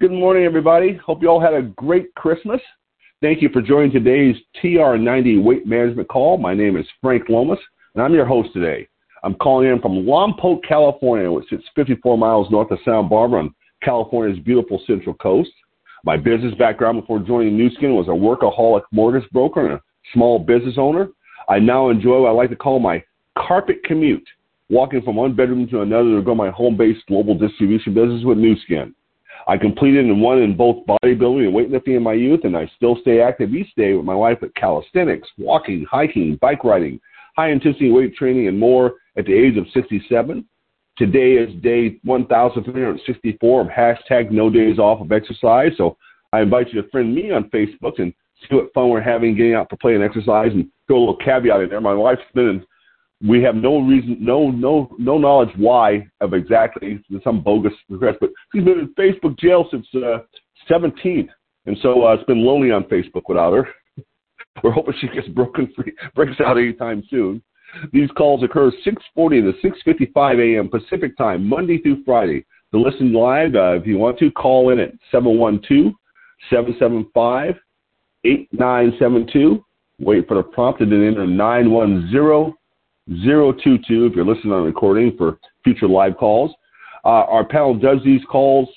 Good morning, everybody. Hope you all had a great Christmas. Thank you for joining today's TR90 Weight Management Call. My name is Frank Lomas, and I'm your host today. I'm calling in from Lompoc, California, which sits 54 miles north of Santa Barbara on California's beautiful Central Coast. My business background before joining Nu Skin was a workaholic mortgage broker and a small business owner. I now enjoy what I like to call my carpet commute, walking from one bedroom to another to grow my home-based global distribution business with Nu Skin. I completed and won in both bodybuilding and weightlifting in my youth, and I still stay active each day with my wife at calisthenics, walking, hiking, bike riding, high-intensity weight training, and more at the age of 67. Today is day 1,364 of #NoDaysOff of exercise, so I invite you to friend me on Facebook and see what fun we're having getting out to play and exercise, and throw a little caveat in there. My wife's been in. We have no reason, no knowledge why of exactly some bogus request, but she's been in Facebook jail since 17th, and so it's been lonely on Facebook without her. We're hoping she gets broken free, breaks out anytime soon. These calls occur 6:40 to 6:55 a.m. Pacific time, Monday through Friday. To listen live, if you want to, call in at 712-775-8972. Wait for the prompt and then enter 910-022 if you're listening on recording for future live calls. Our panel does these calls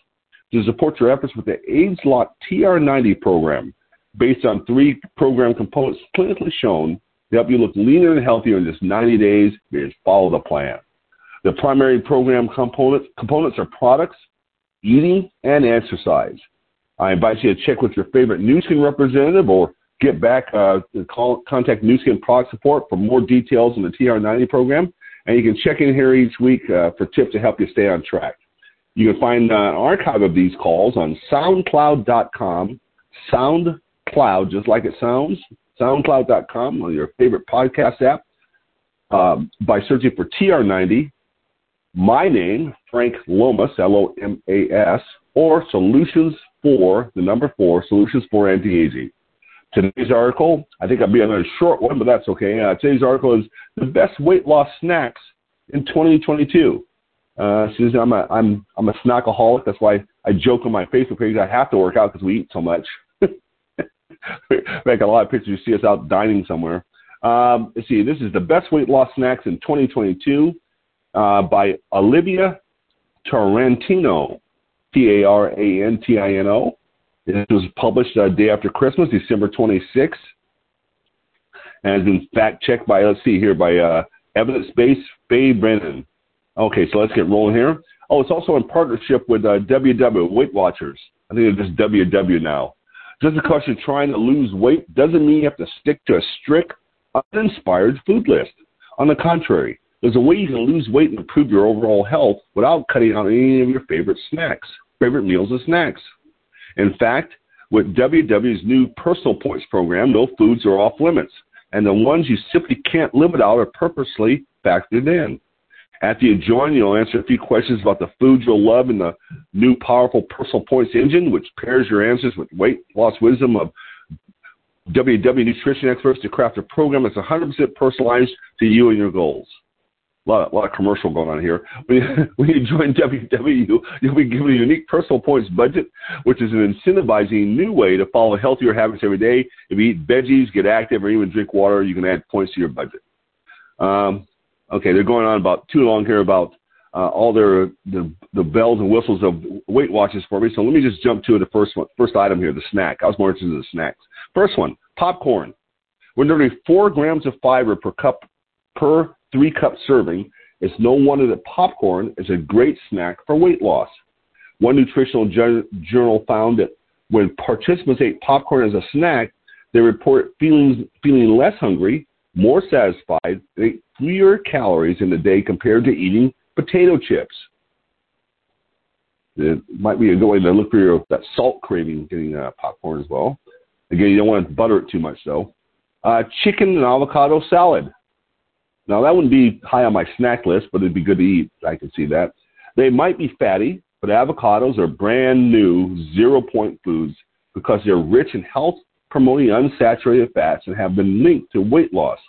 to support your efforts with the ageLOC TR90 program. Based on three program components clinically shown to help you look leaner and healthier in just 90 days, just follow the plan. The primary program components are products, eating, and exercise. I invite you to check with your favorite Nu Skin representative or get back contact Nu Skin Product Support for more details on the TR90 program. And you can check in here each week for tips to help you stay on track. You can find an archive of these calls on SoundCloud.com, SoundCloud, just like it sounds, SoundCloud.com on your favorite podcast app by searching for TR90, my name, Frank Lomas, L-O-M-A-S, or Solutions for, the number 4, Solutions for Anti-Aging. Today's article, I think I'll be on a short one, but that's okay. Today's article is the best weight loss snacks in 2022. Susan, I'm a snackaholic. That's why I joke on my Facebook page. I have to work out because we eat so much. In fact, a lot of pictures you see us out dining somewhere. Let's see. This is the best weight loss snacks in 2022 by Olivia Tarantino, Tarantino. This was published a day after Christmas, December 26th, and has been fact-checked by, evidence-based Faye Brennan. Okay, so let's get rolling here. Oh, it's also in partnership with WW, Weight Watchers. I think they're just WW now. Just because you're trying to lose weight doesn't mean you have to stick to a strict, uninspired food list. On the contrary, there's a way you can lose weight and improve your overall health without cutting out any of your favorite meals and snacks. In fact, with WW's new personal points program, no foods are off limits, and the ones you simply can't live without are purposely factored in. After you join, you'll answer a few questions about the foods you'll love in the new powerful personal points engine, which pairs your answers with weight loss wisdom of WW nutrition experts to craft a program that's 100% personalized to you and your goals. A lot of commercial going on here. When you join WW, you'll be given a unique personal points budget, which is an incentivizing new way to follow healthier habits every day. If you eat veggies, get active, or even drink water, you can add points to your budget. Okay, they're going on about too long here about all the bells and whistles of Weight Watchers for me. So let me just jump to the first item here, the snack. I was more interested in the snacks. First one, popcorn. With nearly 4 grams of fiber per 3-cup serving, it's no wonder that popcorn is a great snack for weight loss. One nutritional journal found that when participants ate popcorn as a snack, they reported feeling less hungry, more satisfied, and ate fewer calories in the day compared to eating potato chips. It might be a good way to look for that salt craving getting popcorn as well. Again, you don't want to butter it too much, though. Chicken and avocado salad. Now, that wouldn't be high on my snack list, but it'd be good to eat. I can see that. They might be fatty, but avocados are brand new zero-point foods because they're rich in health-promoting unsaturated fats and have been linked to weight loss.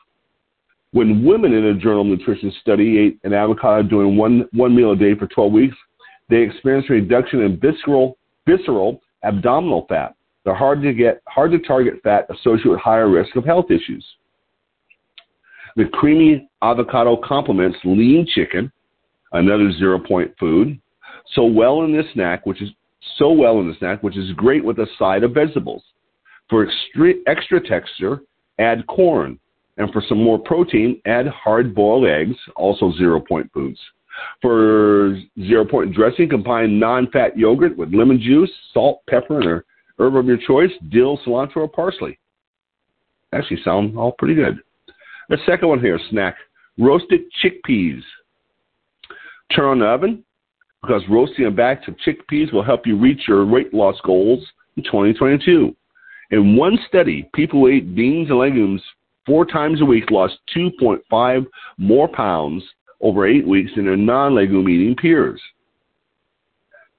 When women in a Journal of Nutrition study ate an avocado during one meal a day for 12 weeks, they experienced a reduction in visceral visceral, abdominal fat, the hard to target fat associated with higher risk of health issues. The creamy avocado complements lean chicken, another 0-point food, so well in this snack, which is great with a side of vegetables. For extra texture, add corn. And for some more protein, add hard-boiled eggs, also 0-point foods. For 0-point dressing, combine non-fat yogurt with lemon juice, salt, pepper, and a herb of your choice, dill, cilantro, or parsley. Actually sound all pretty good. The second one here, snack, roasted chickpeas. Turn on the oven, because roasting a batch of chickpeas will help you reach your weight loss goals in 2022. In one study, people who ate beans and legumes 4 times a week lost 2.5 more pounds over 8 weeks than their non-legume eating peers.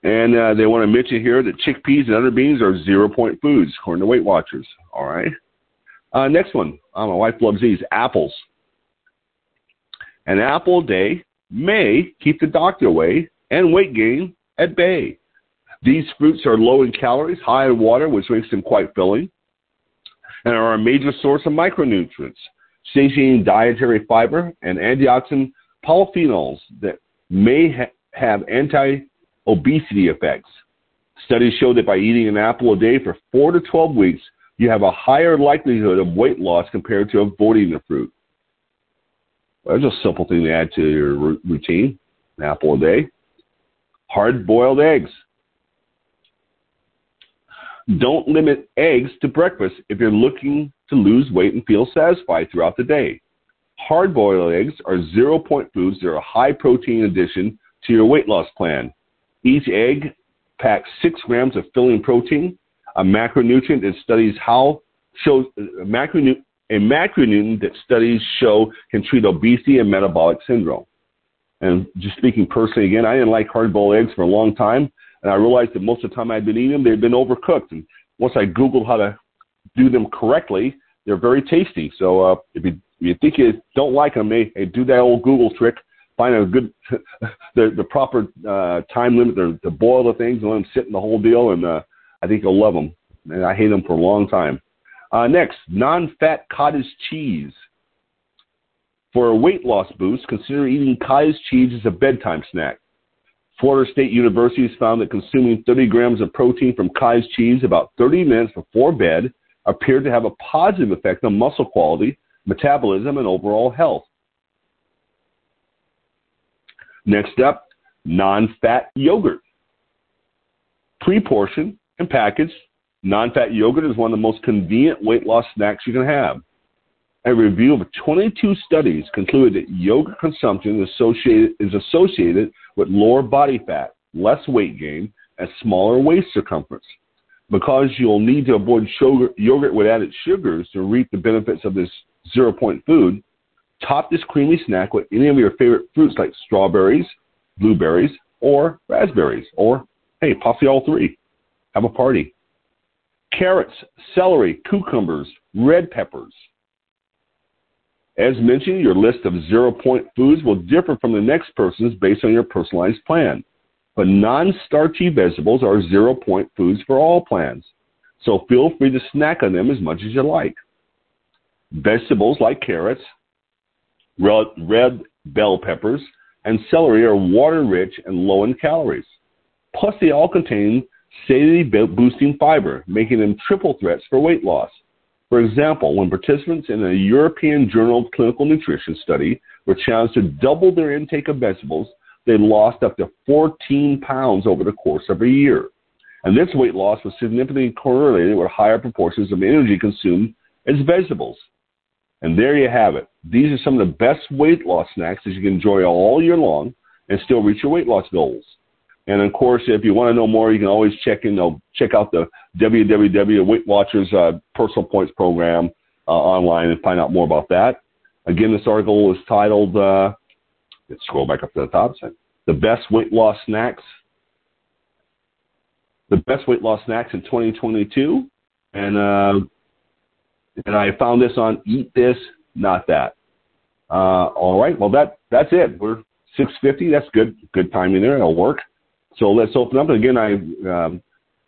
And they want to mention here that chickpeas and other beans are 0-point foods, according to Weight Watchers. All right. Next one. My wife loves these. Apples. An apple a day may keep the doctor away and weight gain at bay. These fruits are low in calories, high in water, which makes them quite filling, and are a major source of micronutrients, satiating dietary fiber and antioxidant polyphenols that may have anti-obesity effects. Studies show that by eating an apple a day for 4 to 12 weeks, you have a higher likelihood of weight loss compared to avoiding the fruit. Well, that's a simple thing to add to your routine, an apple a day. Hard-boiled eggs. Don't limit eggs to breakfast if you're looking to lose weight and feel satisfied throughout the day. Hard-boiled eggs are 0-point foods. They're a high-protein addition to your weight loss plan. Each egg packs 6 grams of filling protein, a macronutrient that studies show can treat obesity and metabolic syndrome. And just speaking personally again, I didn't like hard-boiled eggs for a long time. And I realized that most of the time I'd been eating them, they'd been overcooked. And once I Googled how to do them correctly, they're very tasty. So if you think you don't like them, hey, do that old Google trick. Find a good, the proper time limit to boil the things and let them sit in the whole deal. And I think you'll love them. And I hate them for a long time. Next, non-fat cottage cheese. For a weight loss boost, consider eating cottage cheese as a bedtime snack. Florida State University has found that consuming 30 grams of protein from cottage cheese about 30 minutes before bed appeared to have a positive effect on muscle quality, metabolism, and overall health. Next up, non-fat yogurt. Pre-portioned and packaged, non-fat yogurt is one of the most convenient weight loss snacks you can have. A review of 22 studies concluded that yogurt consumption is associated with lower body fat, less weight gain, and smaller waist circumference. Because you'll need to avoid yogurt with added sugars to reap the benefits of this 0-point food, top this creamy snack with any of your favorite fruits like strawberries, blueberries, or raspberries, or, hey, possibly all 3. Have a party. Carrots, celery, cucumbers, red peppers. As mentioned, your list of 0-point foods will differ from the next person's based on your personalized plan. But non-starchy vegetables are 0-point foods for all plans, so feel free to snack on them as much as you like. Vegetables like carrots, red bell peppers, and celery are water-rich and low in calories. Plus, they all contain satiety-boosting fiber, making them triple threats for weight loss. For example, when participants in a European Journal of Clinical Nutrition study were challenged to double their intake of vegetables, they lost up to 14 pounds over the course of a year. And this weight loss was significantly correlated with higher proportions of energy consumed as vegetables. And there you have it. These are some of the best weight loss snacks that you can enjoy all year long and still reach your weight loss goals. And, of course, if you want to know more, you can always check out the WW Weight Watchers Personal Points Program online and find out more about that. Again, this article is titled, let's scroll back up to the top, The Best Weight Loss Snacks. The Best Weight Loss Snacks in 2022. And I found this on Eat This, Not That. All right. Well, that's it. We're 6:50. That's good timing there. It'll work. So let's open up. Again, I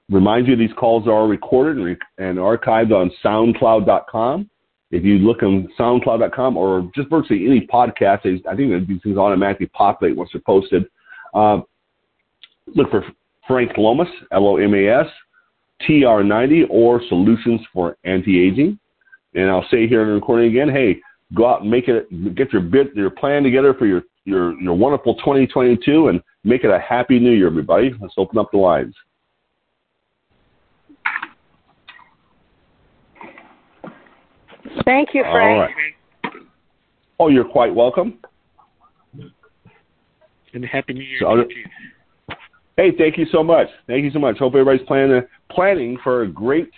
Remind you, these calls are recorded and archived on SoundCloud.com. If you look on SoundCloud.com or just virtually any podcast, I think these things automatically populate once they're posted. Look for Frank Lomas, L-O-M-A-S, TR90, or Solutions for Anti-Aging. And I'll say here in the recording again, hey, go out and make it, get your plan together for your wonderful 2022 and make it a happy new year, everybody. Let's open up the lines. Thank you, Frank. All right. Oh, you're quite welcome. And happy new year to you. Hey, thank you so much. Thank you so much. Hope everybody's planning for a great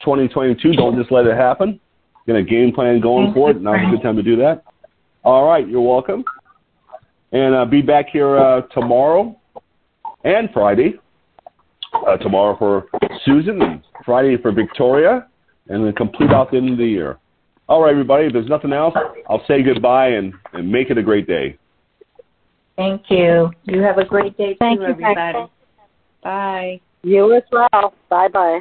2022. Don't just let it happen. Get a game plan going for it. Now's a good time to do that. All right, you're welcome. And be back here tomorrow and Friday. Tomorrow for Susan and Friday for Victoria. And then complete out the end of the year. All right, everybody. If there's nothing else, I'll say goodbye and make it a great day. Thank you. You have a great day, too, everybody. Bye. You as well. Bye-bye.